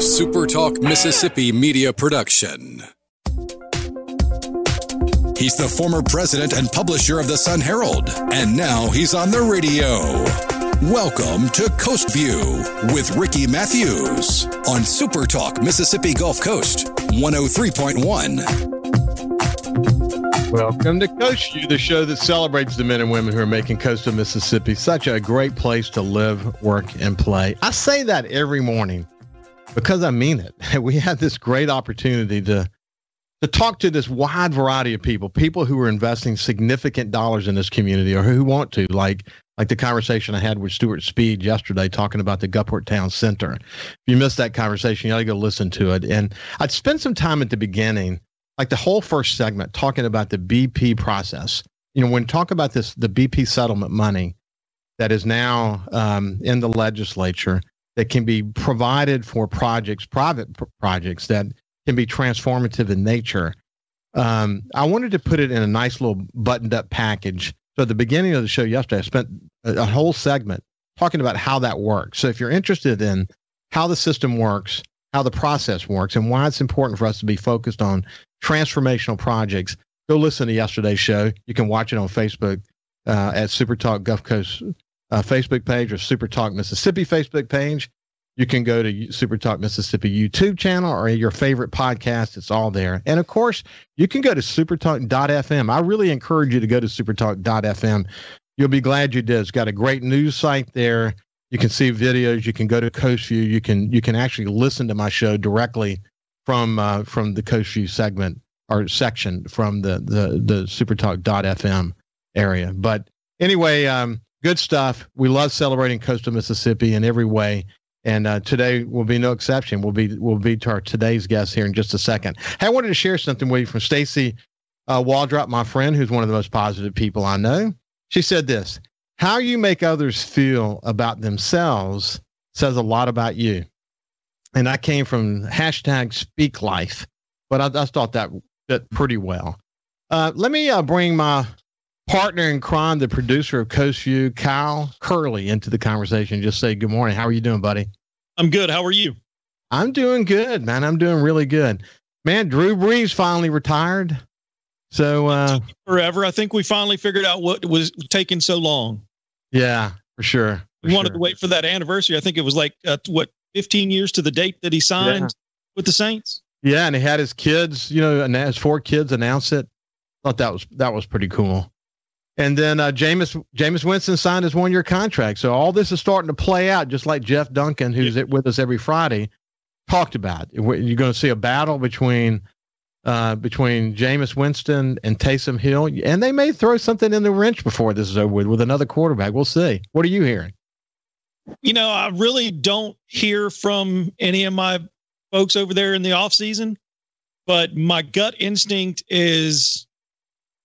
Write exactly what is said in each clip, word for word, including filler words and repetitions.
a Super Talk Mississippi media production. He's the former president and publisher of the Sun Herald, and now he's on the radio. Welcome to Coast View with Ricky Matthews on Super Talk Mississippi Gulf Coast one oh three point one. Welcome to Coast View, the show that celebrates the men and women who are making coastal Mississippi such a great place to live, work, and play. I say that every morning because I mean it. We had this great opportunity to to talk to this wide variety of people, people who are investing significant dollars in this community or who want to, like like the conversation I had with Stuart Speed yesterday talking about the Gupport Town Center. If you missed that conversation, you ought to go listen to it. And I'd spent some time at the beginning, like the whole first segment, talking about the B P process. You know, when talk about this, the B P settlement money that is now um, in the legislature that can be provided for projects, private pr- projects that can be transformative in nature. Um, I wanted to put it in a nice little buttoned up package. So at the beginning of the show yesterday, I spent a, a whole segment talking about how that works. So if you're interested in how the system works, how the process works, and why it's important for us to be focused on transformational projects, go listen to yesterday's show. You can watch it on Facebook uh, at Super Talk Gulf Coast uh, Facebook page or Super Talk Mississippi Facebook page. You can go to Super Talk Mississippi YouTube channel or your favorite podcast. It's all there. And, of course, you can go to supertalk dot f m. I really encourage you to go to supertalk dot f m. You'll be glad you did. It's got a great news site there. You can see videos. You can go to Coast View. You can you can actually listen to my show directly from uh, from the Coast View segment or section from the, the, the supertalk dot f m area. But, anyway, um, good stuff. We love celebrating coastal Mississippi in every way. And uh, today will be no exception. We'll be we'll be to our today's guest here in just a second. Hey, I wanted to share something with you from Stacy uh, Waldrop, my friend, who's one of the most positive people I know. She said this: "How you make others feel about themselves says a lot about you." And I came from hashtag Speak Life, but I, I thought that fit pretty well. Uh, let me uh, bring my partner in crime, the producer of Coast View, Kyle Curley, into the conversation. Just say good morning. How are you doing, buddy? I'm good. How are you? I'm doing good, man. I'm doing really good, man. Drew Brees finally retired. So uh, forever. I think we finally figured out what was taking so long. Yeah, for sure. For we wanted sure. to wait for that anniversary. I think it was like uh, what fifteen years to the date that he signed yeah. with the Saints. Yeah, and he had his kids, you know, and his four kids announce it. Thought that was that was pretty cool. And then uh, Jameis Jameis Winston signed his one-year contract. So all this is starting to play out, just like Jeff Duncan, who's yeah. with us every Friday, talked about. You're going to see a battle between uh, between Jameis Winston and Taysom Hill, and they may throw something in the wrench before this is over with, with another quarterback. We'll see. What are you hearing? You know, I really don't hear from any of my folks over there in the offseason, but my gut instinct is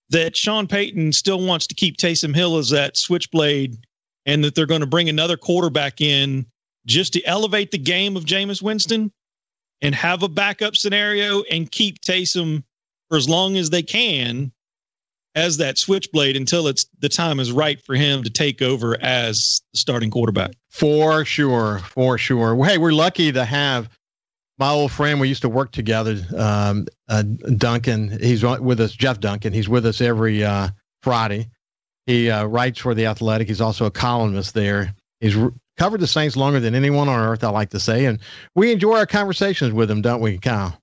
that Sean Payton still wants to keep Taysom Hill as that switchblade, and that they're going to bring another quarterback in just to elevate the game of Jameis Winston and have a backup scenario and keep Taysom for as long as they can as that switchblade until it's the time is right for him to take over as the starting quarterback. For sure. For sure. Well, hey, we're lucky to have my old friend, we used to work together, um, uh, Duncan. He's with us, Jeff Duncan. He's with us every uh, Friday. He uh, writes for The Athletic. He's also a columnist there. He's re- covered the Saints longer than anyone on earth, I like to say. And we enjoy our conversations with him, don't we, Kyle?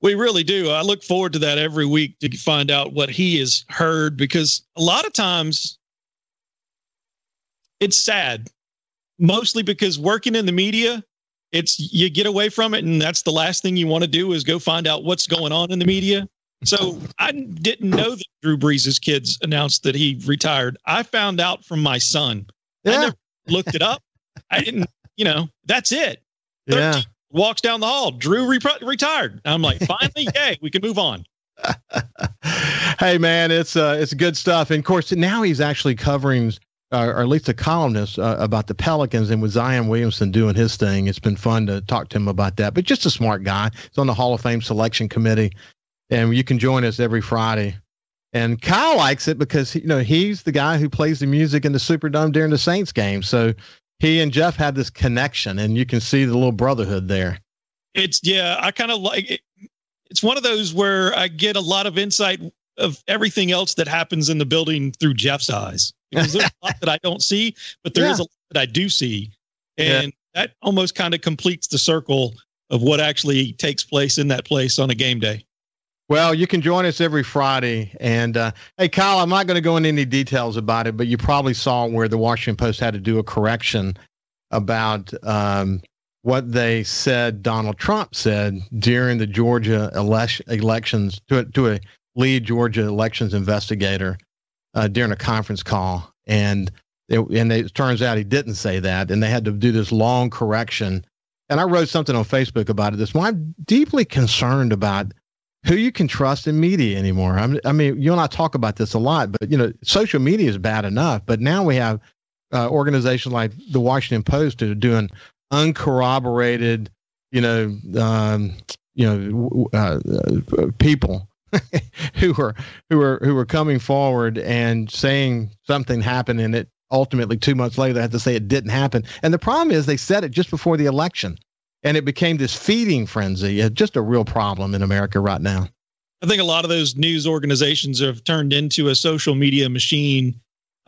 We really do. I look forward to that every week to find out what he has heard, because a lot of times it's sad, mostly because working in the media, it's you get away from it, and that's the last thing you want to do is go find out what's going on in the media. So I didn't know that Drew Brees' kids announced that he retired. I found out from my son. Yeah. I never looked it up. I didn't, you know, that's it. Yeah. Walks down the hall. Drew re- retired. I'm like, finally, yay, we can move on. Hey, man, it's uh, it's good stuff. And, of course, now he's actually covering – Uh, or at least a columnist uh, about the Pelicans, and with Zion Williamson doing his thing, it's been fun to talk to him about that. But just a smart guy. He's on the Hall of Fame selection committee, and you can join us every Friday. And Kyle likes it because you know he's the guy who plays the music in the Superdome during the Saints game. So he and Jeff had this connection, and you can see the little brotherhood there. It's yeah, I kind of like it. It's one of those where I get a lot of insight of everything else that happens in the building through Jeff's eyes. Because there's a lot that I don't see, but there yeah. is a lot that I do see. And yeah. that almost kind of completes the circle of what actually takes place in that place on a game day. Well, you can join us every Friday. And, uh, hey, Kyle, I'm not going to go into any details about it, but you probably saw where the Washington Post had to do a correction about um, what they said Donald Trump said during the Georgia ele- elections to a, to a lead Georgia elections investigator uh, during a conference call. And it, and it turns out he didn't say that. And they had to do this long correction. And I wrote something on Facebook about it this morning. I'm deeply concerned about who you can trust in media anymore. I'm, I mean, you and I talk about this a lot, but you know, social media is bad enough. But now we have uh, organizations like the Washington Post who are doing uncorroborated, you know, um, you know, uh, uh, people who are who are who are coming forward and saying something happened, and it ultimately two months later they have to say it didn't happen. And the problem is they said it just before the election. And it became this feeding frenzy. It's just a real problem in America right now. I think a lot of those news organizations have turned into a social media machine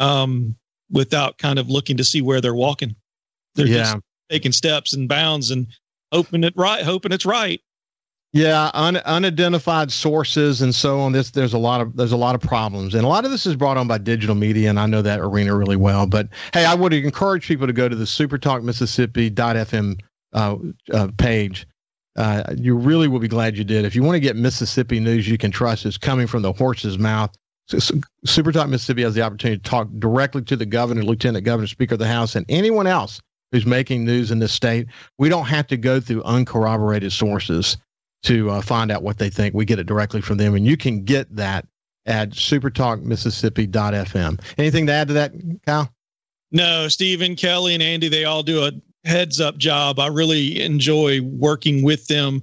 um, without kind of looking to see where they're walking. They're yeah. just taking steps and bounds and hoping it right, hoping it's right. Yeah, un- unidentified sources and so on. This there's a lot of there's a lot of problems, and a lot of this is brought on by digital media, and I know that arena really well. But hey, I would encourage people to go to the super talk mississippi dot f m Uh, uh, page. Uh, you really will be glad you did. If you want to get Mississippi news you can trust, it's coming from the horse's mouth. So, so, Super Talk Mississippi has the opportunity to talk directly to the governor, lieutenant governor, speaker of the House, and anyone else who's making news in this state. We don't have to go through uncorroborated sources to uh, find out what they think. We get it directly from them, and you can get that at super talk mississippi dot f m. Anything to add to that, Kyle? No, Stephen, Kelly, and Andy, they all do a heads up job. I really enjoy working with them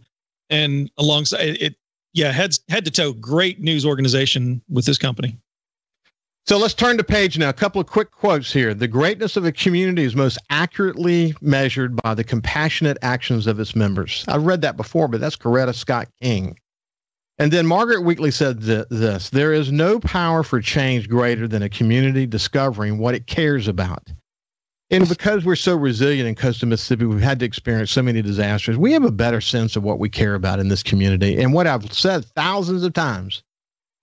and alongside it. Yeah. Heads head to toe. Great news organization with this company. So let's turn to page now. A couple of quick quotes here. The greatness of a community is most accurately measured by the compassionate actions of its members. I've read that before, but that's Coretta Scott King. And then Margaret Wheatley said th- this, there is no power for change greater than a community discovering what it cares about. And because we're so resilient in coastal Mississippi, we've had to experience so many disasters. We have a better sense of what we care about in this community. And what I've said thousands of times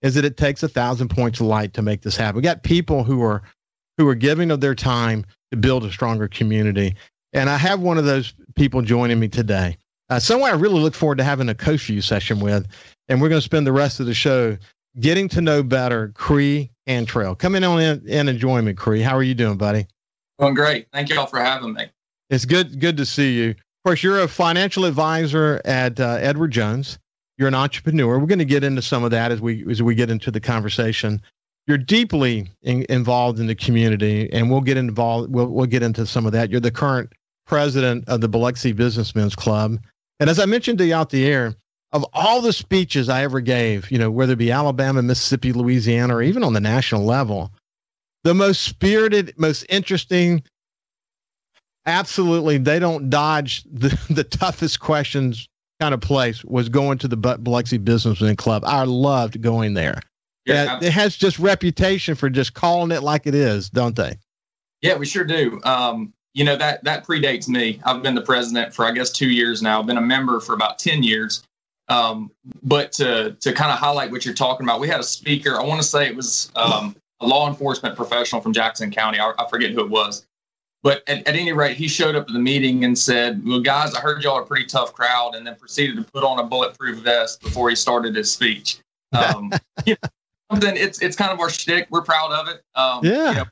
is that it takes a thousand points of light to make this happen. We got people who are who are giving of their time to build a stronger community. And I have one of those people joining me today. Uh, someone I really look forward to having a coaching session with. And we're going to spend the rest of the show getting to know better Creed Cantrell. Come in on in, in and join me, Creed. How are you doing, buddy? Doing great. Thank you all for having me. It's good good to see you. Of course, you're a financial advisor at uh, Edward Jones. You're an entrepreneur. We're going to get into some of that as we as we get into the conversation. You're deeply in, involved in the community, and we'll get involved. We'll we'll get into some of that. You're the current president of the Biloxi Businessmen's Club, and as I mentioned to you out the air, of all the speeches I ever gave, you know, whether it be Alabama, Mississippi, Louisiana, or even on the national level, the most spirited, most interesting, absolutely, they don't dodge the, the toughest questions kind of place was going to the Biloxi Businessmen Club. I loved going there. Yeah, uh, it has just reputation for just calling it like it is, don't they? Yeah, we sure do. Um, you know, that, that predates me. I've been the president for, I guess, two years now. I've been a member for about ten years. Um, but to, to kind of highlight what you're talking about, we had a speaker. I want to say it was um, – a law enforcement professional from Jackson County. I, I forget who it was, but at, at any rate, he showed up at the meeting and said, well, guys, I heard y'all are a pretty tough crowd, and then proceeded to put on a bulletproof vest before he started his speech. Um, you know, something it's, it's kind of our shtick. We're proud of it. Um, yeah. You know,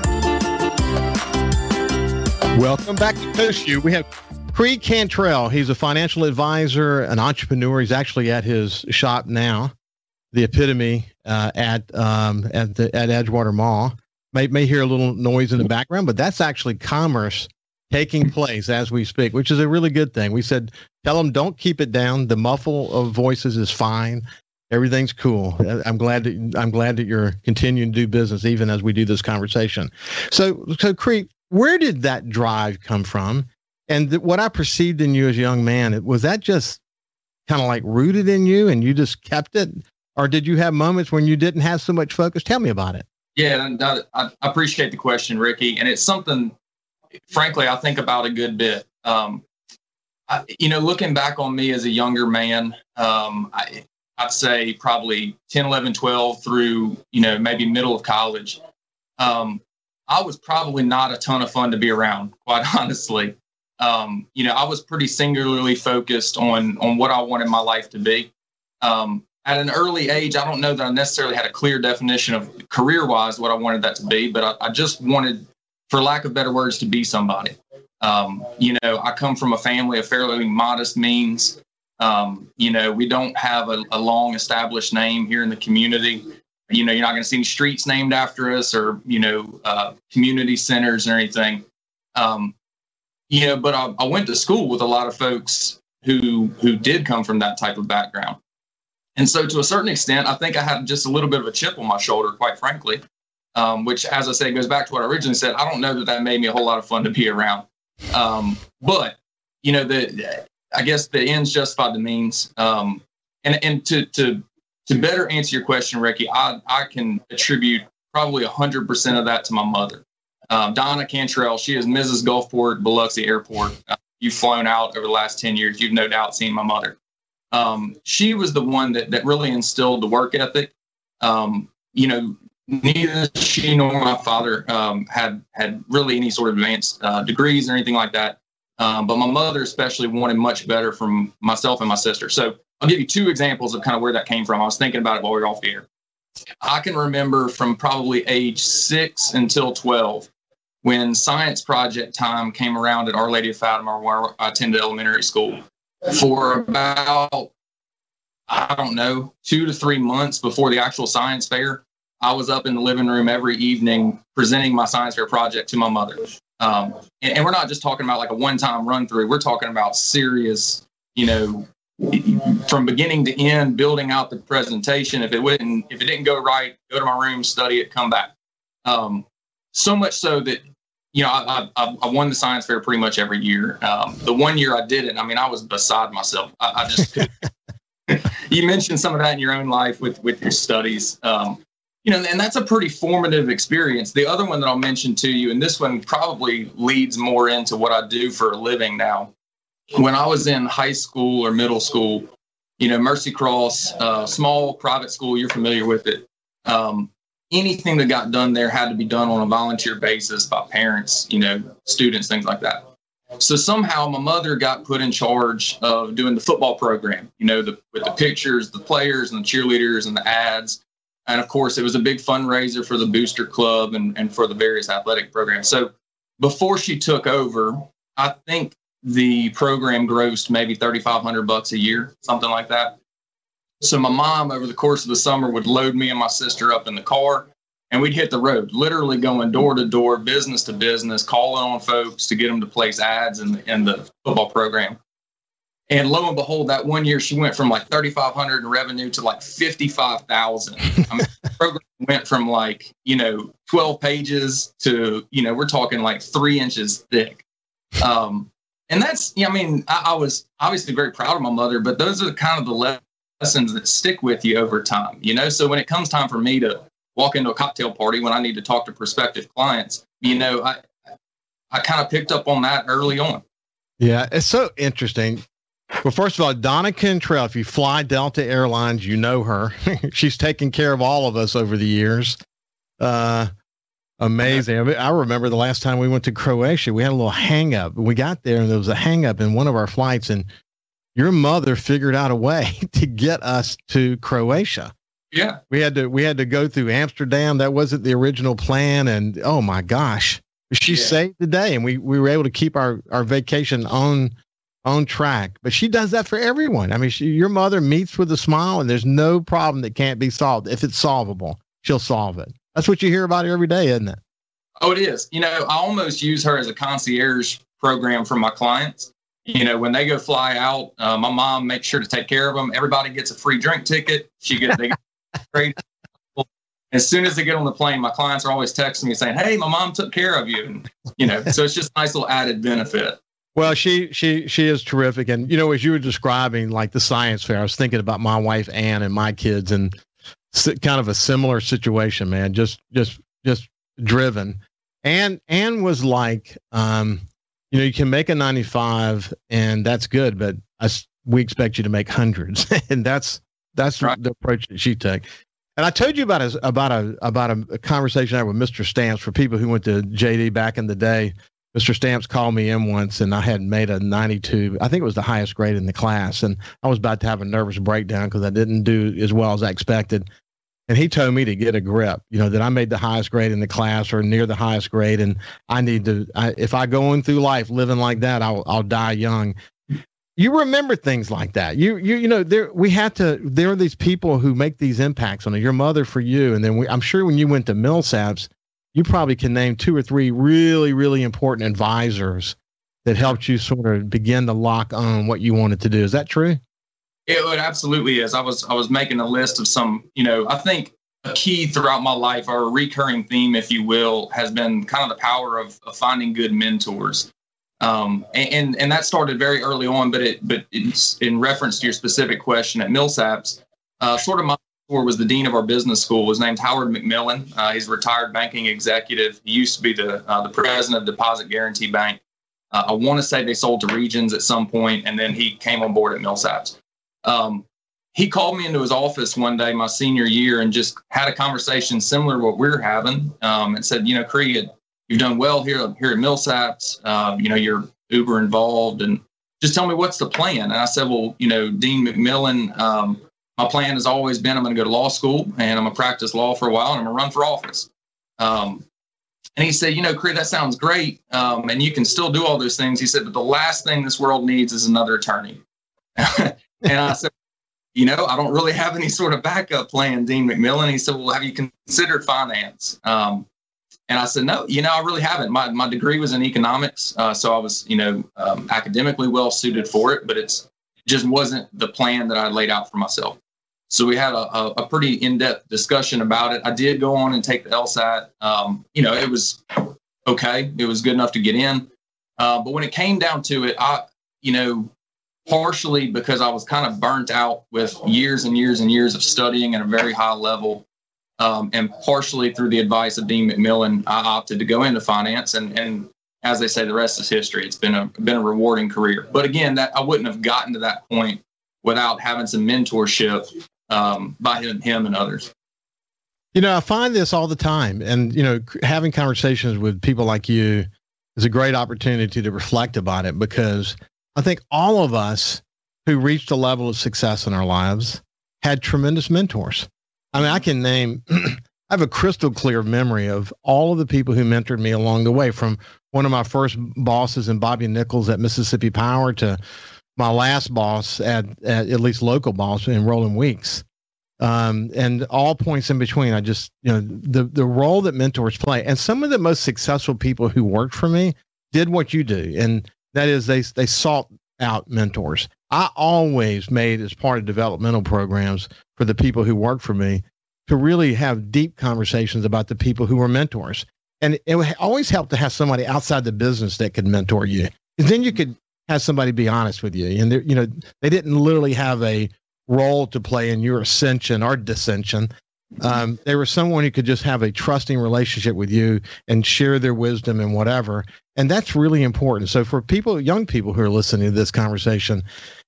Welcome back to Coast View. We have Creed Cantrell. He's a financial advisor, an entrepreneur. He's actually at his shop now, the Epitome uh, at um, at the at Edgewater Mall. May may hear a little noise in the background, but that's actually commerce taking place as we speak, which is a really good thing. We said, tell them don't keep it down. The muffle of voices is fine. Everything's cool. I'm glad that I'm glad that you're continuing to do business even as we do this conversation. So so Creed, where did that drive come from? And th- what I perceived in you as a young man, it, was that just kind of like rooted in you and you just kept it? Or did you have moments when you didn't have so much focus? Tell me about it. Yeah, I, I appreciate the question, Ricky. And it's something, frankly, I think about a good bit. Um, I, you know, looking back on me as a younger man, um, I, I'd say probably ten, eleven, twelve through, you know, maybe middle of college. Um, I was probably not a ton of fun to be around, quite honestly. Um, you know, I was pretty singularly focused on on what I wanted my life to be. Um, at an early age, I don't know that I necessarily had a clear definition of career-wise what I wanted that to be, but I, I just wanted, for lack of better words, to be somebody. Um, you know, I come from a family of fairly modest means. Um, you know, we don't have a, a long established name here in the community. You know, you're not going to see any streets named after us or, you know, uh, community centers or anything. Um, you know, but I, I went to school with a lot of folks who who did come from that type of background. And so to a certain extent, I think I had just a little bit of a chip on my shoulder, quite frankly, um, which, as I said, goes back to what I originally said. I don't know that that made me a whole lot of fun to be around. Um, but, you know, the I guess the ends justify the means. Um, and, and to to. To better answer your question, Ricky, I, I can attribute probably one hundred percent of that to my mother. Um, Donna Cantrell, she is Missus Gulfport, Biloxi Airport. Uh, you've flown out over the last ten years. You've no doubt seen my mother. Um, she was the one that, that really instilled the work ethic. Um, you know, neither she nor my father um, had, had really any sort of advanced uh, degrees or anything like that. Um, but my mother especially wanted much better from myself and my sister. So I'll give you two examples of kind of where that came from. I was thinking about it while we were off the air. I can remember from probably age six until twelve when science project time came around at Our Lady of Fatima, where I attended elementary school. For about, I don't know, two to three months before the actual science fair, I was up in the living room every evening presenting my science fair project to my mother. Um, and, and we're not just talking about like a one-time run through. We're talking about serious, you know, from beginning to end, building out the presentation. If it wouldn't, if it didn't go right, go to my room, study it, come back. Um, so much so that you know, I, I, I won the science fair pretty much every year. Um, the one year I didn't, I mean, I was beside myself. I, I just you mentioned some of that in your own life with, with your studies. Um, you know, and that's a pretty formative experience. The other one that I'll mention to you, and this one probably leads more into what I do for a living now. When I was in high school or middle school, you know, Mercy Cross, uh, small private school, you're familiar with it. Um, anything that got done there had to be done on a volunteer basis by parents, you know, students, things like that. So somehow my mother got put in charge of doing the football program, you know, the, with the pictures, the players and the cheerleaders and the ads. And of course, it was a big fundraiser for the booster club and, and for the various athletic programs. So before she took over, I think the program grossed maybe thirty-five hundred bucks a year, something like that. So my mom, over the course of the summer, would load me and my sister up in the car, and we'd hit the road, literally going door to door, business to business, calling on folks to get them to place ads in the, in the football program. And lo and behold, that one year she went from like thirty-five hundred in revenue to like fifty-five thousand. I mean, the program went from like, you know, twelve pages to, you know, we're talking like three inches thick. Um, and that's, yeah, I mean, I, I was obviously very proud of my mother, but those are kind of the lessons. lessons that stick with you over time, you know? So when it comes time for me to walk into a cocktail party, when I need to talk to prospective clients, you know, I, I kind of picked up on that early on. Yeah. It's so interesting. Well, first of all, Donna Cantrell, if you fly Delta Airlines, you know her, she's taken care of all of us over the years. Uh, Amazing. I mean, I remember the last time we went to Croatia, we had a little hang up. We got there and there was a hang up in one of our flights, and your mother figured out a way to get us to Croatia. Yeah. We had to, we had to go through Amsterdam. That wasn't the original plan. And oh my gosh, she yeah. saved the day. And we, we were able to keep our, our vacation on, on track, but she does that for everyone. I mean, she, your mother meets with a smile, and there's no problem that can't be solved. If it's solvable, she'll solve it. That's what you hear about her every day, isn't it? Oh, it is. You know, I almost use her as a concierge program for my clients. You know, when they go fly out, uh, my mom makes sure to take care of them. Everybody gets a free drink ticket. She gets, they get great. As soon as they get on the plane, my clients are always texting me saying, "Hey, my mom took care of you." And, you know, so it's just a nice little added benefit. Well, she, she, she is terrific. And, you know, as you were describing, like the science fair, I was thinking about my wife, Ann, and my kids, and kind of a similar situation, man, just, just, just driven. And Ann was like, um, you know, you can make a ninety-five and that's good, but I, we expect you to make hundreds. And that's, that's right. The approach that she took. And I told you about a, about a, about a, a conversation I had with Mister Stamps. For people who went to J D back in the day, Mister Stamps called me in once, and I had made a ninety-two. I think it was the highest grade in the class. And I was about to have a nervous breakdown because I didn't do as well as I expected. And he told me to get a grip, you know, that I made the highest grade in the class or near the highest grade. And I need to, I, if I go on through life living like that, I'll, I'll die young. You remember things like that. You, you, you know, there, we have to, there are these people who make these impacts on your mother for you. And then we, I'm sure when you went to Millsaps, you probably can name two or three really, really important advisors that helped you sort of begin to lock on what you wanted to do. Is that true? It absolutely is. I was I was making a list of some, you know, I think a key throughout my life, or a recurring theme, if you will, has been kind of the power of, of finding good mentors. Um, and, and, and that started very early on, but it but it's in reference to your specific question at Millsaps, uh, sort of my mentor was the dean of our business school. He was named Howard McMillan. Uh, he's a retired banking executive. He used to be the uh, the president of Deposit Guarantee Bank. Uh, I want to say they sold to Regions at some point, and then he came on board at Millsaps. Um, he called me into his office one day, my senior year, and just had a conversation similar to what we we're having, um, and said, you know, Creed, you've done well here, here at Millsaps. Uh, you know, you're uber involved, and just tell me what's the plan. And I said, well, you know, Dean McMillan, um, my plan has always been, I'm going to go to law school, and I'm going to practice law for a while, and I'm going to run for office. Um, and he said, you know, Creed, that sounds great. Um, and you can still do all those things. He said, but the last thing this world needs is another attorney. And I said, you know, I don't really have any sort of backup plan, Dean McMillan. He said, well, have you considered finance? Um, and I said, no, you know, I really haven't. My my degree was in economics. Uh, so I was, you know, um, academically well suited for it, but it's just wasn't the plan that I laid out for myself. So we had a, a, a pretty in-depth discussion about it. I did go on and take the LSAT. Um, you know, it was okay. It was good enough to get in. Uh, but when it came down to it, I, you know, partially because I was kind of burnt out with years and years and years of studying at a very high level, um, and partially through the advice of Dean McMillan, I opted to go into finance. And, and as they say, the rest is history. It's been a been a rewarding career. But again, that I wouldn't have gotten to that point without having some mentorship um, by him, him and others. You know, I find this all the time, and, you know, having conversations with people like you is a great opportunity to reflect about it, because I think all of us who reached a level of success in our lives had tremendous mentors. I mean, I can name, I have a crystal clear memory of all of the people who mentored me along the way, from one of my first bosses in Bobby Nichols at Mississippi Power to my last boss at, at, at least local boss in Roland Weeks. Um, and all points in between. I just, you know, the, the role that mentors play, and some of the most successful people who worked for me did what you do. And that is they, they sought out mentors. I always made, as part of developmental programs for the people who worked for me, to really have deep conversations about the people who were mentors. And it always helped to have somebody outside the business that could mentor you. And then you could have somebody be honest with you. And you know, they didn't literally have a role to play in your ascension or dissension. Um, they were someone who could just have a trusting relationship with you and share their wisdom and whatever. And that's really important. So for people, young people who are listening to this conversation,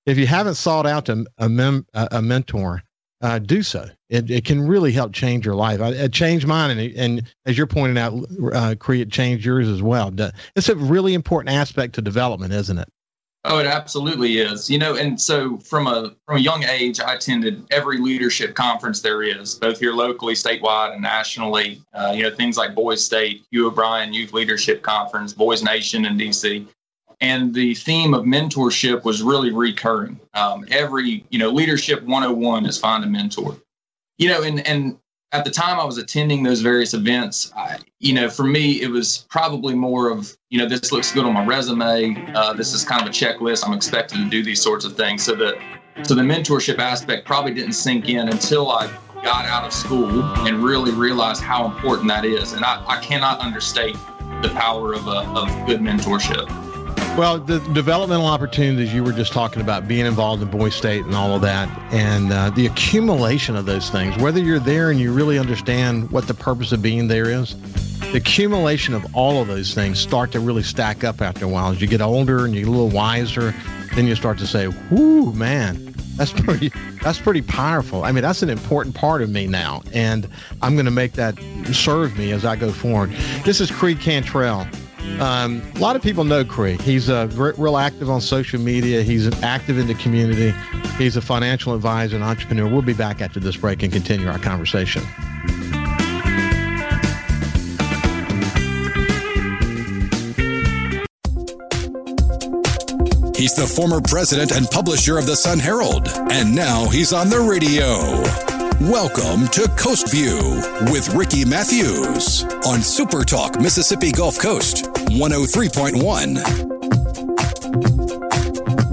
if you haven't sought out a, a, mem, a mentor, uh, do so. It, it can really help change your life. I, it changed mine. And, it, and as you're pointing out, uh, Creed, it changed yours as well. It's a really important aspect to development, isn't it? Oh, it absolutely is. You know, and so from a from a young age, I attended every leadership conference there is, both here locally, statewide, and nationally. Uh, you know, things like Boys State, Hugh O'Brien Youth Leadership Conference, Boys Nation in D C. And the theme of mentorship was really recurring. Um, every, you know, leadership one oh one is find a mentor. You know, and and at the time I was attending those various events, I, you know, for me, it was probably more of, you know, this looks good on my resume. Uh, this is kind of a checklist. I'm expected to do these sorts of things. So the, so the mentorship aspect probably didn't sink in until I got out of school and really realized how important that is. And I, I cannot understate the power of, uh, of good mentorship. Well, the developmental opportunities you were just talking about, being involved in Boys State and all of that, and uh, the accumulation of those things, whether you're there and you really understand what the purpose of being there is, the accumulation of all of those things start to really stack up after a while. As you get older and you get a little wiser, then you start to say, whoo, man, that's pretty, that's pretty powerful. I mean, that's an important part of me now, and I'm going to make that serve me as I go forward. This is Creed Cantrell. Um, a lot of people know Creed. He's uh, re- real active on social media. He's active in the community. He's a financial advisor and entrepreneur. We'll be back after this break and continue our conversation. He's the former president and publisher of the Sun Herald, and now he's on the radio. Welcome to Coast View with Ricky Matthews on Super Talk Mississippi Gulf Coast one oh three point one.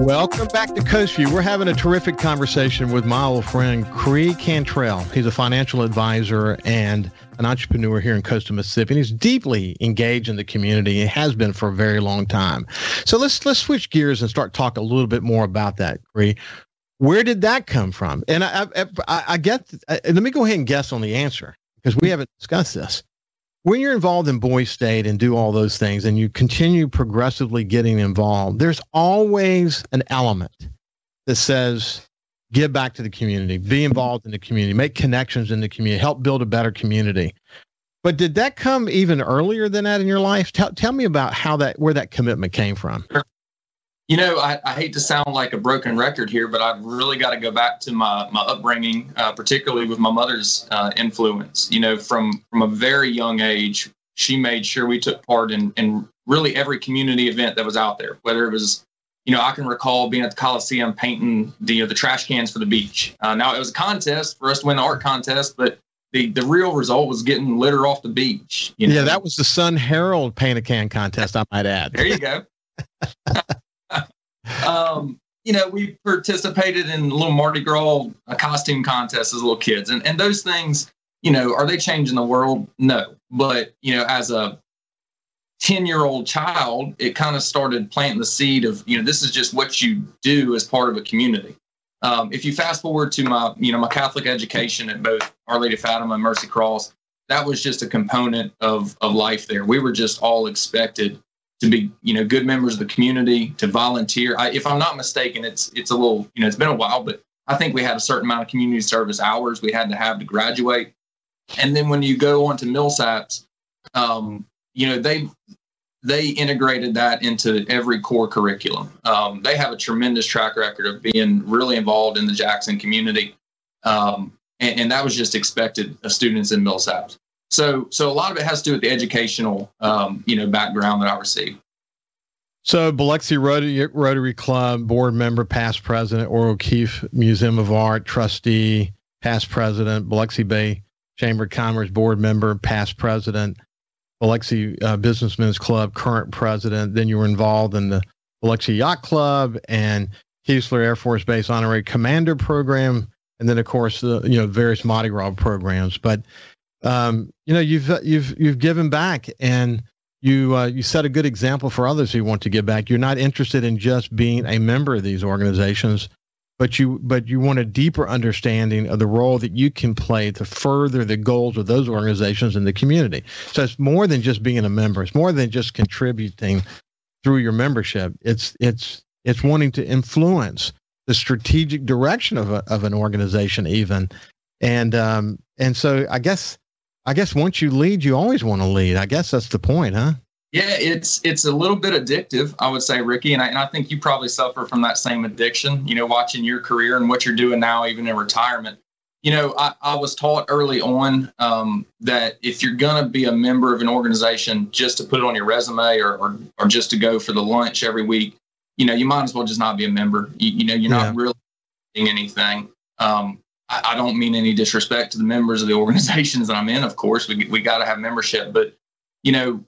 Welcome back to Coast View. We're having a terrific conversation with my old friend Creed Cantrell. He's a financial advisor and an entrepreneur here in coastal Mississippi, and he's deeply engaged in the community. It has been for a very long time. So let's let's switch gears and start talking a little bit more about that, Creed. Where did that come from? And I, I, I get, I, let me go ahead and guess on the answer, because we haven't discussed this. When you're involved in Boys State and do all those things, and you continue progressively getting involved, there's always an element that says, give back to the community, be involved in the community, make connections in the community, help build a better community. But did that come even earlier than that in your life? Tell, tell me about how that, where that commitment came from. Sure. You know, I, I hate to sound like a broken record here, but I've really got to go back to my, my upbringing, uh, particularly with my mother's uh, influence. You know, from, from a very young age, she made sure we took part in, in really every community event that was out there, whether it was, you know, I can recall being at the Coliseum painting the, you know, the trash cans for the beach. Uh, now, it was a contest for us to win the art contest, but the, the real result was getting litter off the beach. You know? Yeah, that was the Sun Herald paint-a-can contest, I might add. There you go. Um, you know, we participated in little Mardi Gras uh, costume contests as little kids, and, and those things, you know, are they changing the world? No, but you know, as a ten-year-old child, it kind of started planting the seed of, you know, this is just what you do as part of a community. Um, if you fast forward to my, you know, my Catholic education at both Our Lady of Fatima and Mercy Cross, that was just a component of, of life there. We were just all expected to be, you know, good members of the community, to volunteer. I, if I'm not mistaken, it's it's a little, you know, it's been a while, but I think we had a certain amount of community service hours we had to have to graduate. And then when you go on to Millsaps, um, you know, they they integrated that into every core curriculum. Um, they have a tremendous track record of being really involved in the Jackson community. Um, and, and that was just expected of students in Millsaps. So so a lot of it has to do with the educational, um, you know, background that I received. So Biloxi Rotary, Rotary Club, board member, past president, Oral Keefe Museum of Art, trustee, past president, Biloxi Bay Chamber of Commerce, board member, past president, Biloxi uh, Businessmen's Club, current president. Then you were involved in the Biloxi Yacht Club and Keesler Air Force Base Honorary Commander Program. And then, of course, the, you know, various Mardi Gras programs. But Um, you know, you've you've you've given back, and you uh, you set a good example for others who want to give back. You're not interested in just being a member of these organizations, but you but you want a deeper understanding of the role that you can play to further the goals of those organizations in the community. So it's more than just being a member. It's more than just contributing through your membership. It's it's it's wanting to influence the strategic direction of a, of an organization, even, and um, and so I guess. I guess once you lead, you always want to lead. I guess that's the point, huh? Yeah, it's it's a little bit addictive, I would say, Ricky. And I, and I think you probably suffer from that same addiction, you know, watching your career and what you're doing now, even in retirement. You know, I, I was taught early on um, that if you're going to be a member of an organization just to put it on your resume or, or or just to go for the lunch every week, you know, you might as well just not be a member. You, you know, you're yeah. not really doing anything. Um I don't mean any disrespect to the members of the organizations that I'm in. Of course, we we got to have membership, but you know,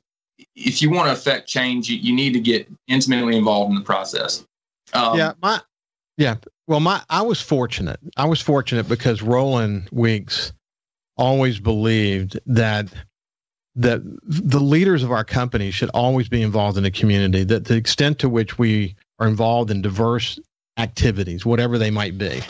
if you want to affect change, you, you need to get intimately involved in the process. Um, yeah, my yeah. Well, my I was fortunate. I was fortunate because Roland Weeks always believed that that the leaders of our company should always be involved in the community. That the extent to which we are involved in diverse activities, whatever they might be,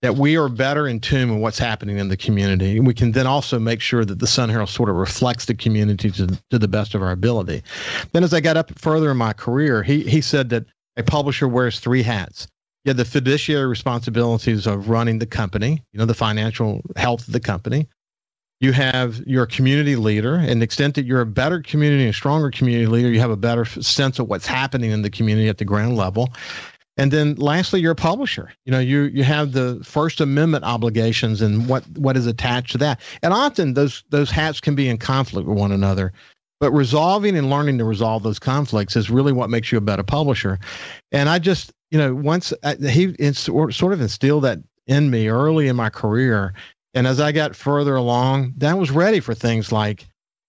that we are better in tune with what's happening in the community. And we can then also make sure that the Sun Herald sort of reflects the community to, to the best of our ability. Then as I got up further in my career, he he said that a publisher wears three hats. You have the fiduciary responsibilities of running the company, you know, the financial health of the company. You have your community leader, and the extent that you're a better community and stronger community leader, you have a better sense of what's happening in the community at the ground level. And then lastly, you're a publisher. You know, you you have the First Amendment obligations and what, what is attached to that. And often those those hats can be in conflict with one another. But resolving and learning to resolve those conflicts is really what makes you a better publisher. And I just, you know, once I, he sort of instilled that in me early in my career. And as I got further along, that was ready for things like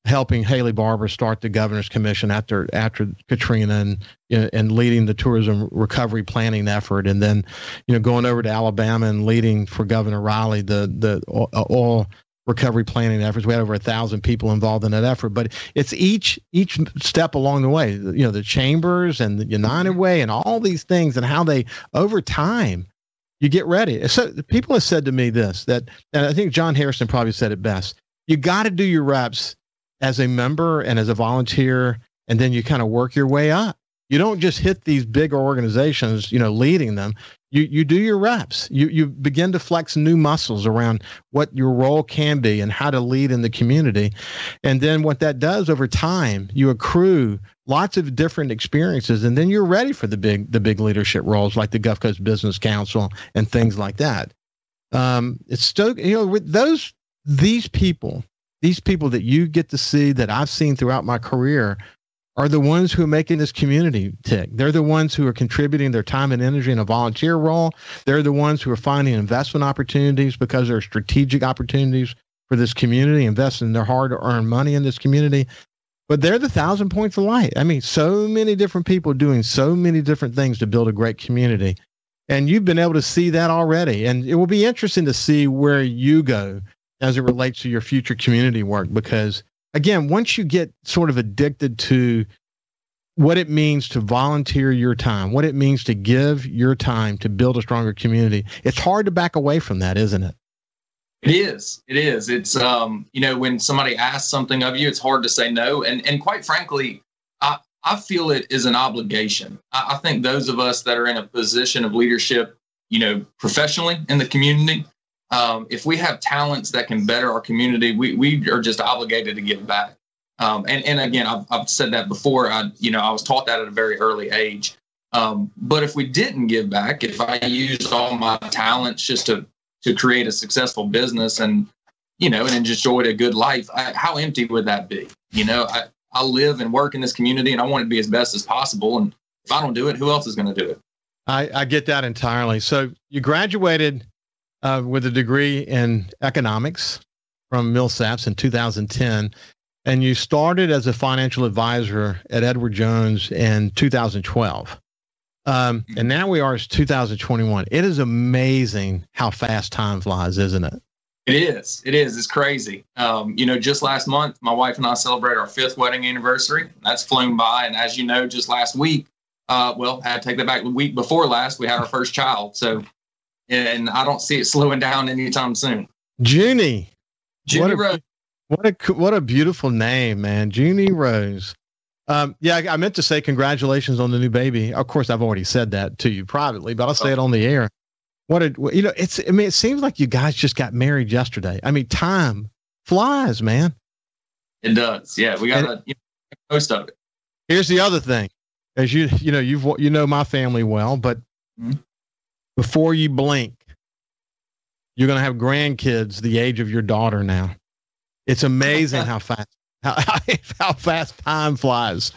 helping Haley Barbour start the Governor's Commission after after Katrina and you know, and leading the tourism recovery planning effort, and then you know going over to Alabama and leading for Governor Riley the the oil recovery planning efforts. We had over a thousand people involved in that effort, but it's each each step along the way. You know the chambers and the United Way and all these things and how they over time you get ready. So people have said to me this that and I think John Harrison probably said it best. You got to do your reps as a member and as a volunteer, and then you kind of work your way up. You don't just hit these big organizations, you know, leading them. You you do your reps. You you begin to flex new muscles around what your role can be and how to lead in the community. And then what that does over time, you accrue lots of different experiences, and then you're ready for the big the big leadership roles like the Gulf Coast Business Council and things like that. Um, it's still, you know, with those these people. These people that you get to see that I've seen throughout my career are the ones who are making this community tick. They're the ones who are contributing their time and energy in a volunteer role. They're the ones who are finding investment opportunities because there are strategic opportunities for this community, investing their hard-earned money in this community. But they're the thousand points of light. I mean, so many different people doing so many different things to build a great community. And you've been able to see that already. And it will be interesting to see where you go as it relates to your future community work, because again, once you get sort of addicted to what it means to volunteer your time, what it means to give your time to build a stronger community, it's hard to back away from that, isn't it? It is. It is. It's, um, you know, when somebody asks something of you, it's hard to say no. And and quite frankly, I, I feel it is an obligation. I, I think those of us that are in a position of leadership, you know, professionally in the community, um, if we have talents that can better our community, we we are just obligated to give back. Um, and, and again, I've, I've said that before. I, you know, I was taught that at a very early age. Um, but if we didn't give back, if I used all my talents just to to create a successful business and, you know, and enjoyed a good life, I, how empty would that be? You know, I, I live and work in this community and I want it to be as best as possible. And if I don't do it, who else is going to do it? I, I get that entirely. So you graduated uh, with a degree in economics from Millsaps in two thousand ten, and you started as a financial advisor at Edward Jones in two thousand twelve. Um, and now we are, it's two thousand twenty-one. It is amazing how fast time flies, isn't it? It is. It is. It's crazy. Um, you know, just last month, my wife and I celebrated our fifth wedding anniversary. That's flown by. And as you know, just last week, uh, well, I take that back, the week before last, we had our first child. So, and I don't see it slowing down anytime soon. Junie. Junie Rose. What a, what a beautiful name, man. Junie Rose. Um, yeah, I meant to say congratulations on the new baby. Of course, I've already said that to you privately, but I'll say it on the air. What a, you know, it's, I mean, it seems like you guys just got married yesterday. I mean, time flies, man. It does. Yeah, we got to you know, most of it. Here's the other thing. As you, you know, you've, you know, my family well, but mm-hmm. before you blink, you're going to have grandkids the age of your daughter now. It's amazing how fast. How, how fast time flies.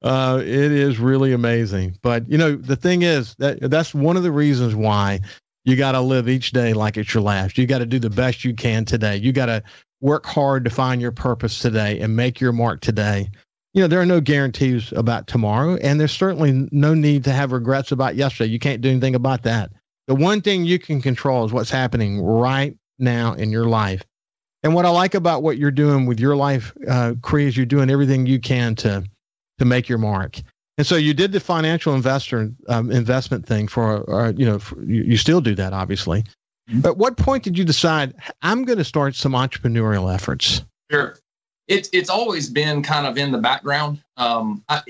Uh, it is really amazing. But, you know, the thing is that that's one of the reasons why you got to live each day like it's your last. You got to do the best you can today. You got to work hard to find your purpose today and make your mark today. You know, there are no guarantees about tomorrow, and there's certainly no need to have regrets about yesterday. You can't do anything about that. The one thing you can control is what's happening right now in your life. And what I like about what you're doing with your life, uh, Cree, is you're doing everything you can to to make your mark. And so you did the financial investor um, investment thing for, or, you know, for, you, you still do that, obviously. But what point did you decide, I'm going to start some entrepreneurial efforts? Sure. It's, it's always been kind of in the background. Um, I,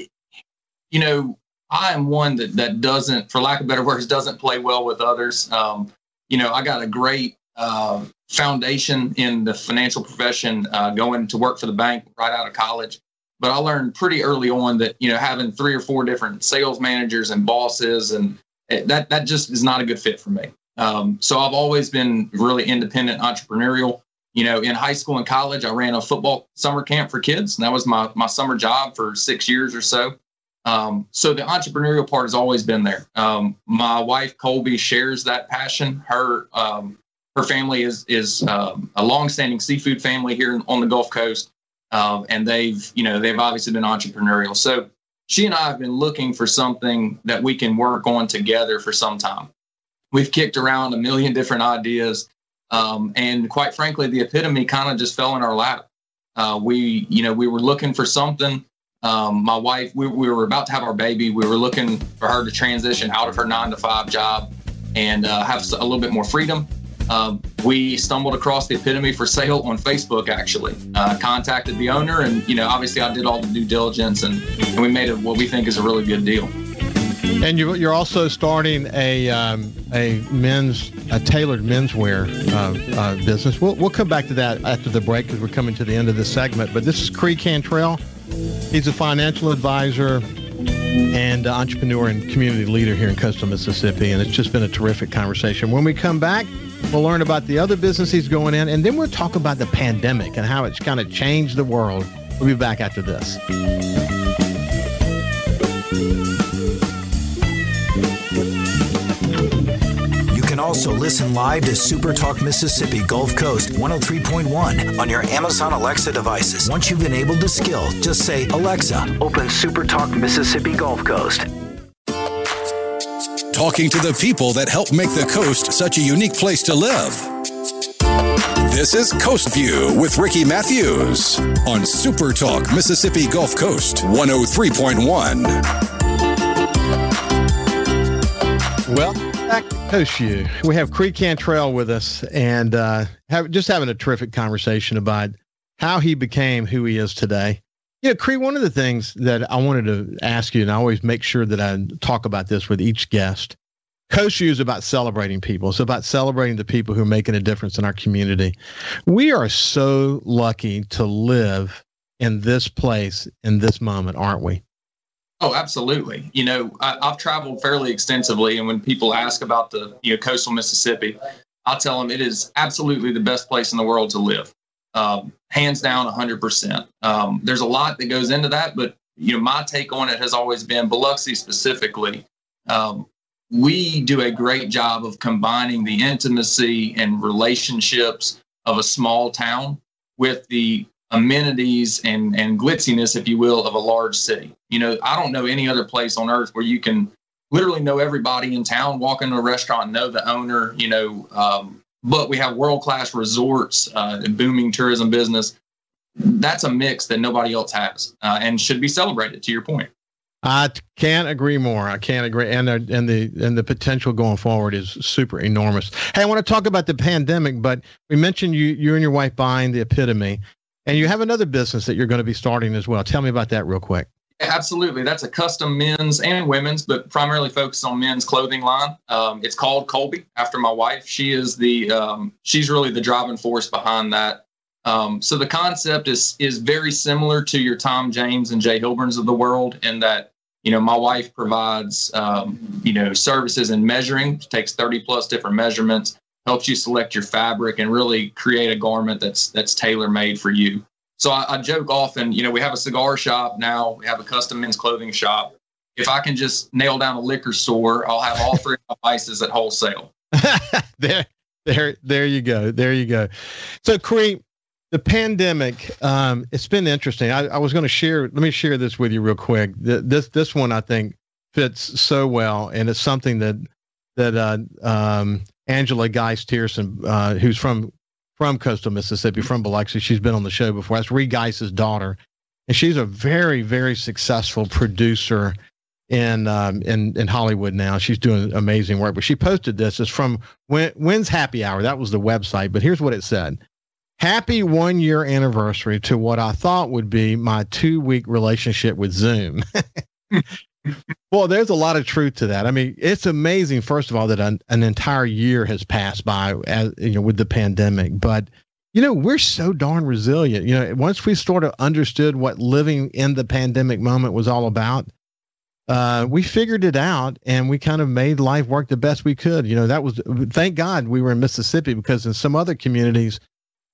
you know, I am one that, that doesn't, for lack of better words, doesn't play well with others. Um, you know, I got a great uh, foundation in the financial profession, uh, going to work for the bank right out of college. But I learned pretty early on that, you know, having three or four different sales managers and bosses, and that, that just is not a good fit for me. Um, so I've always been really independent, entrepreneurial. You know, in high school and college, I ran a football summer camp for kids, and that was my, my summer job for six years or so. Um, so the entrepreneurial part has always been there. Um, my wife, Colby, shares that passion. Her, um, Her family is is um, a longstanding seafood family here on the Gulf Coast, um, and they've you know they've obviously been entrepreneurial. So she and I have been looking for something that we can work on together for some time. We've kicked around a million different ideas, um, and quite frankly, the epitome kind of just fell in our lap. Uh, we you know we were looking for something. Um, my wife, we, we were about to have our baby. We were looking for her to transition out of her nine to five job and uh, have a little bit more freedom. Uh, we stumbled across the epitome for sale on Facebook, actually. Uh, contacted the owner, and, you know, obviously I did all the due diligence, and, and we made a, what we think is a really good deal. And you, you're also starting a um, a men's, a tailored menswear uh, uh, business. We'll, we'll come back to that after the break because we're coming to the end of this segment. But this is Creed Cantrell. He's a financial advisor and entrepreneur and community leader here in Coastal Mississippi, and it's just been a terrific conversation. When we come back, we'll learn about the other business he's going in, and then we'll talk about the pandemic and how it's kind of changed the world. We'll be back after this. You can also listen live to Super Talk Mississippi Gulf Coast one oh three point one on your Amazon Alexa devices. Once you've enabled the skill, just say, Alexa, open Super Talk Mississippi Gulf Coast. Talking to the people that help make the coast such a unique place to live. This is Coast View with Ricky Matthews on Super Talk Mississippi Gulf Coast one oh three point one. Well, back to Coast View. We have Creed Cantrell with us and uh, have, just having a terrific conversation about how he became who he is today. Yeah, you know, Creed, one of the things that I wanted to ask you, and I always make sure that I talk about this with each guest, Coast View is about celebrating people. It's about celebrating the people who are making a difference in our community. We are so lucky to live in this place in this moment, aren't we? Oh, absolutely. You know, I, I've traveled fairly extensively, and when people ask about the you know coastal Mississippi, I tell them it is absolutely the best place in the world to live, um, hands down, one hundred percent. Um, there's a lot that goes into that, but you know, my take on it has always been Biloxi specifically. Um, We do a great job of combining the intimacy and relationships of a small town with the amenities and, and glitziness, if you will, of a large city. You know, I don't know any other place on earth where you can literally know everybody in town, walk into a restaurant, know the owner, you know, um, but we have world-class resorts, uh, booming tourism business. That's a mix that nobody else has uh, and should be celebrated, to your point. I can't agree more. I can't agree. And, uh, and the and the potential going forward is super enormous. Hey, I want to talk about the pandemic, but we mentioned you you and your wife buying the Epitome, and you have another business that you're going to be starting as well. Tell me about that real quick. Absolutely. That's a custom men's and women's, but primarily focused on men's clothing line. Um, it's called Colby, after my wife. She is the um, she's really the driving force behind that. Um, so the concept is is very similar to your Tom James and Jay Hilburns of the world in that, you know, my wife provides, um, you know, services in measuring, takes thirty plus different measurements, helps you select your fabric and really create a garment that's that's tailor made for you. So I, I joke often, you know, we have a cigar shop now, we have a custom men's clothing shop. If I can just nail down a liquor store, I'll have all three of my vices at wholesale. there, there, there you go. There you go. So Creed, the pandemic, um, it's been interesting. I, I was going to share, let me share this with you real quick. The, this this one, I think, fits so well, and it's something that that uh, um, Angela Geis-Tierson, uh, who's from from coastal Mississippi, from Biloxi, she's been on the show before. That's Ree Geis' daughter, and she's a very, very successful producer in um, in in Hollywood now. She's doing amazing work, but she posted this. It's from when, When's Happy Hour. That was the website, but here's what it said. Happy one year anniversary to what I thought would be my two week relationship with Zoom. Well, there's a lot of truth to that. I mean, it's amazing, first of all, that an, an entire year has passed by as, you know, with the pandemic, but you know, we're so darn resilient. You know, once we sort of understood what living in the pandemic moment was all about, uh, we figured it out and we kind of made life work the best we could. You know, that was, thank God we were in Mississippi, because in some other communities,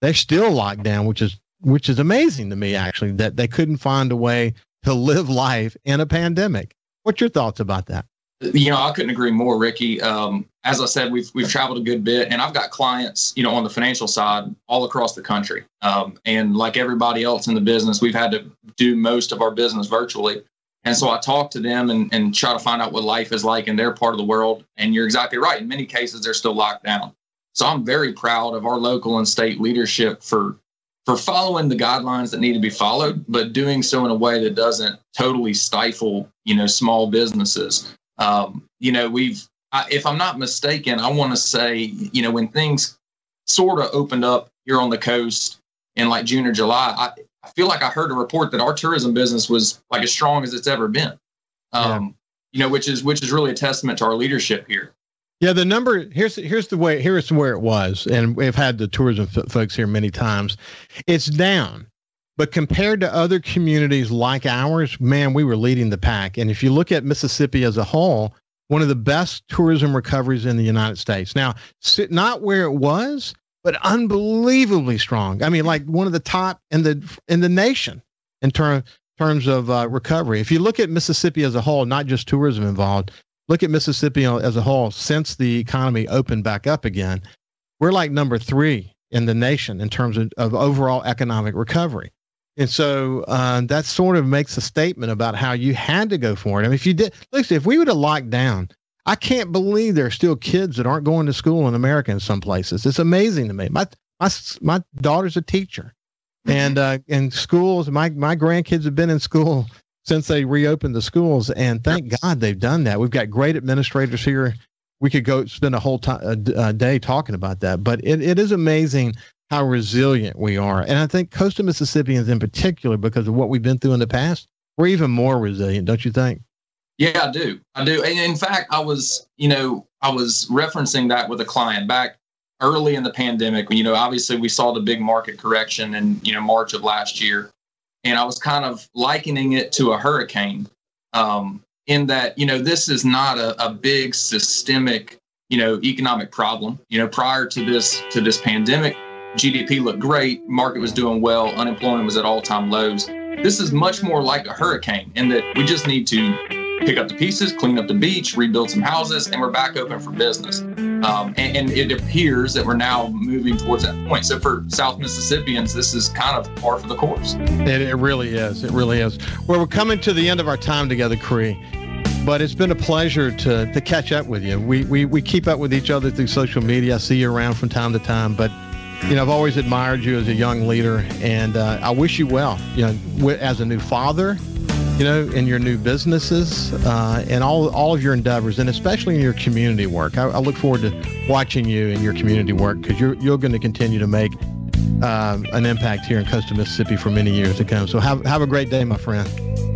they're still locked down, which is which is amazing to me, actually, that they couldn't find a way to live life in a pandemic. What's your thoughts about that? You know, I couldn't agree more, Ricky. Um, as I said, we've we've traveled a good bit, and I've got clients, you know, on the financial side all across the country. Um, and like everybody else in the business, we've had to do most of our business virtually. And so I talk to them and, and try to find out what life is like in their part of the world. And you're exactly right. In many cases, they're still locked down. So I'm very proud of our local and state leadership for for following the guidelines that need to be followed, but doing so in a way that doesn't totally stifle, you know, small businesses. Um, you know, we've, I, if I'm not mistaken, I want to say, you know, when things sort of opened up here on the coast in like June or July, I, I feel like I heard a report that our tourism business was like as strong as it's ever been. Um, yeah. You know, which is which is really a testament to our leadership here. Yeah, the number, here's here's the way, here's where it was, and we've had the tourism f- folks here many times. It's down, but compared to other communities like ours, man, we were leading the pack. And if you look at Mississippi as a whole, one of the best tourism recoveries in the United States. Now, not where it was, but unbelievably strong. I mean, like one of the top in the in the nation in ter- terms of uh, recovery. If you look at Mississippi as a whole, not just tourism involved, look at Mississippi as a whole, since the economy opened back up again, we're like number three in the nation in terms of, of overall economic recovery. And so uh, that sort of makes a statement about how you had to go for it. I mean, if you did, look, if we would have locked down, I can't believe there are still kids that aren't going to school in America in some places. It's amazing to me. My My my daughter's a teacher, and uh, in schools, my my grandkids have been in school since they reopened the schools, and thank God they've done that. We've got great administrators here. We could go spend a whole time, a, a day talking about that, but it, it is amazing how resilient we are. And I think coastal Mississippians in particular, because of what we've been through in the past, we're even more resilient, don't you think? Yeah, I do. I do. And in fact, I was, you know, I was referencing that with a client back early in the pandemic. You know, obviously we saw the big market correction in, you know, March of last year. And I was kind of likening it to a hurricane, um, in that, you know, this is not a, a big systemic, you know, economic problem. You know, prior to this, to this pandemic, G D P looked great. Market was doing well. Unemployment was at all-time lows. This is much more like a hurricane in that we just need to pick up the pieces, clean up the beach, rebuild some houses, and we're back open for business. Um, and, and it appears that we're now moving towards that point. So for South Mississippians, this is kind of par for the course. It, it really is. It really is. Well, we're coming to the end of our time together, Cree. But it's been a pleasure to to catch up with you. We, we, we keep up with each other through social media. I see you around from time to time. But, you know, I've always admired you as a young leader. And uh, I wish you well, you know, as a new father, you know, in your new businesses, uh, and all all of your endeavors, and especially in your community work. I, I look forward to watching you in your community work, because you're you're going to continue to make uh, an impact here in coastal Mississippi for many years to come. So have have a great day, my friend.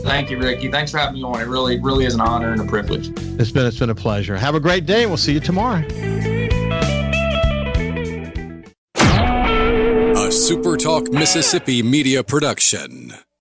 Thank you, Ricky. Thanks for having me on. It really really is an honor and a privilege. It's been it's been a pleasure. Have a great day. We'll see you tomorrow. A Super Talk Mississippi media production.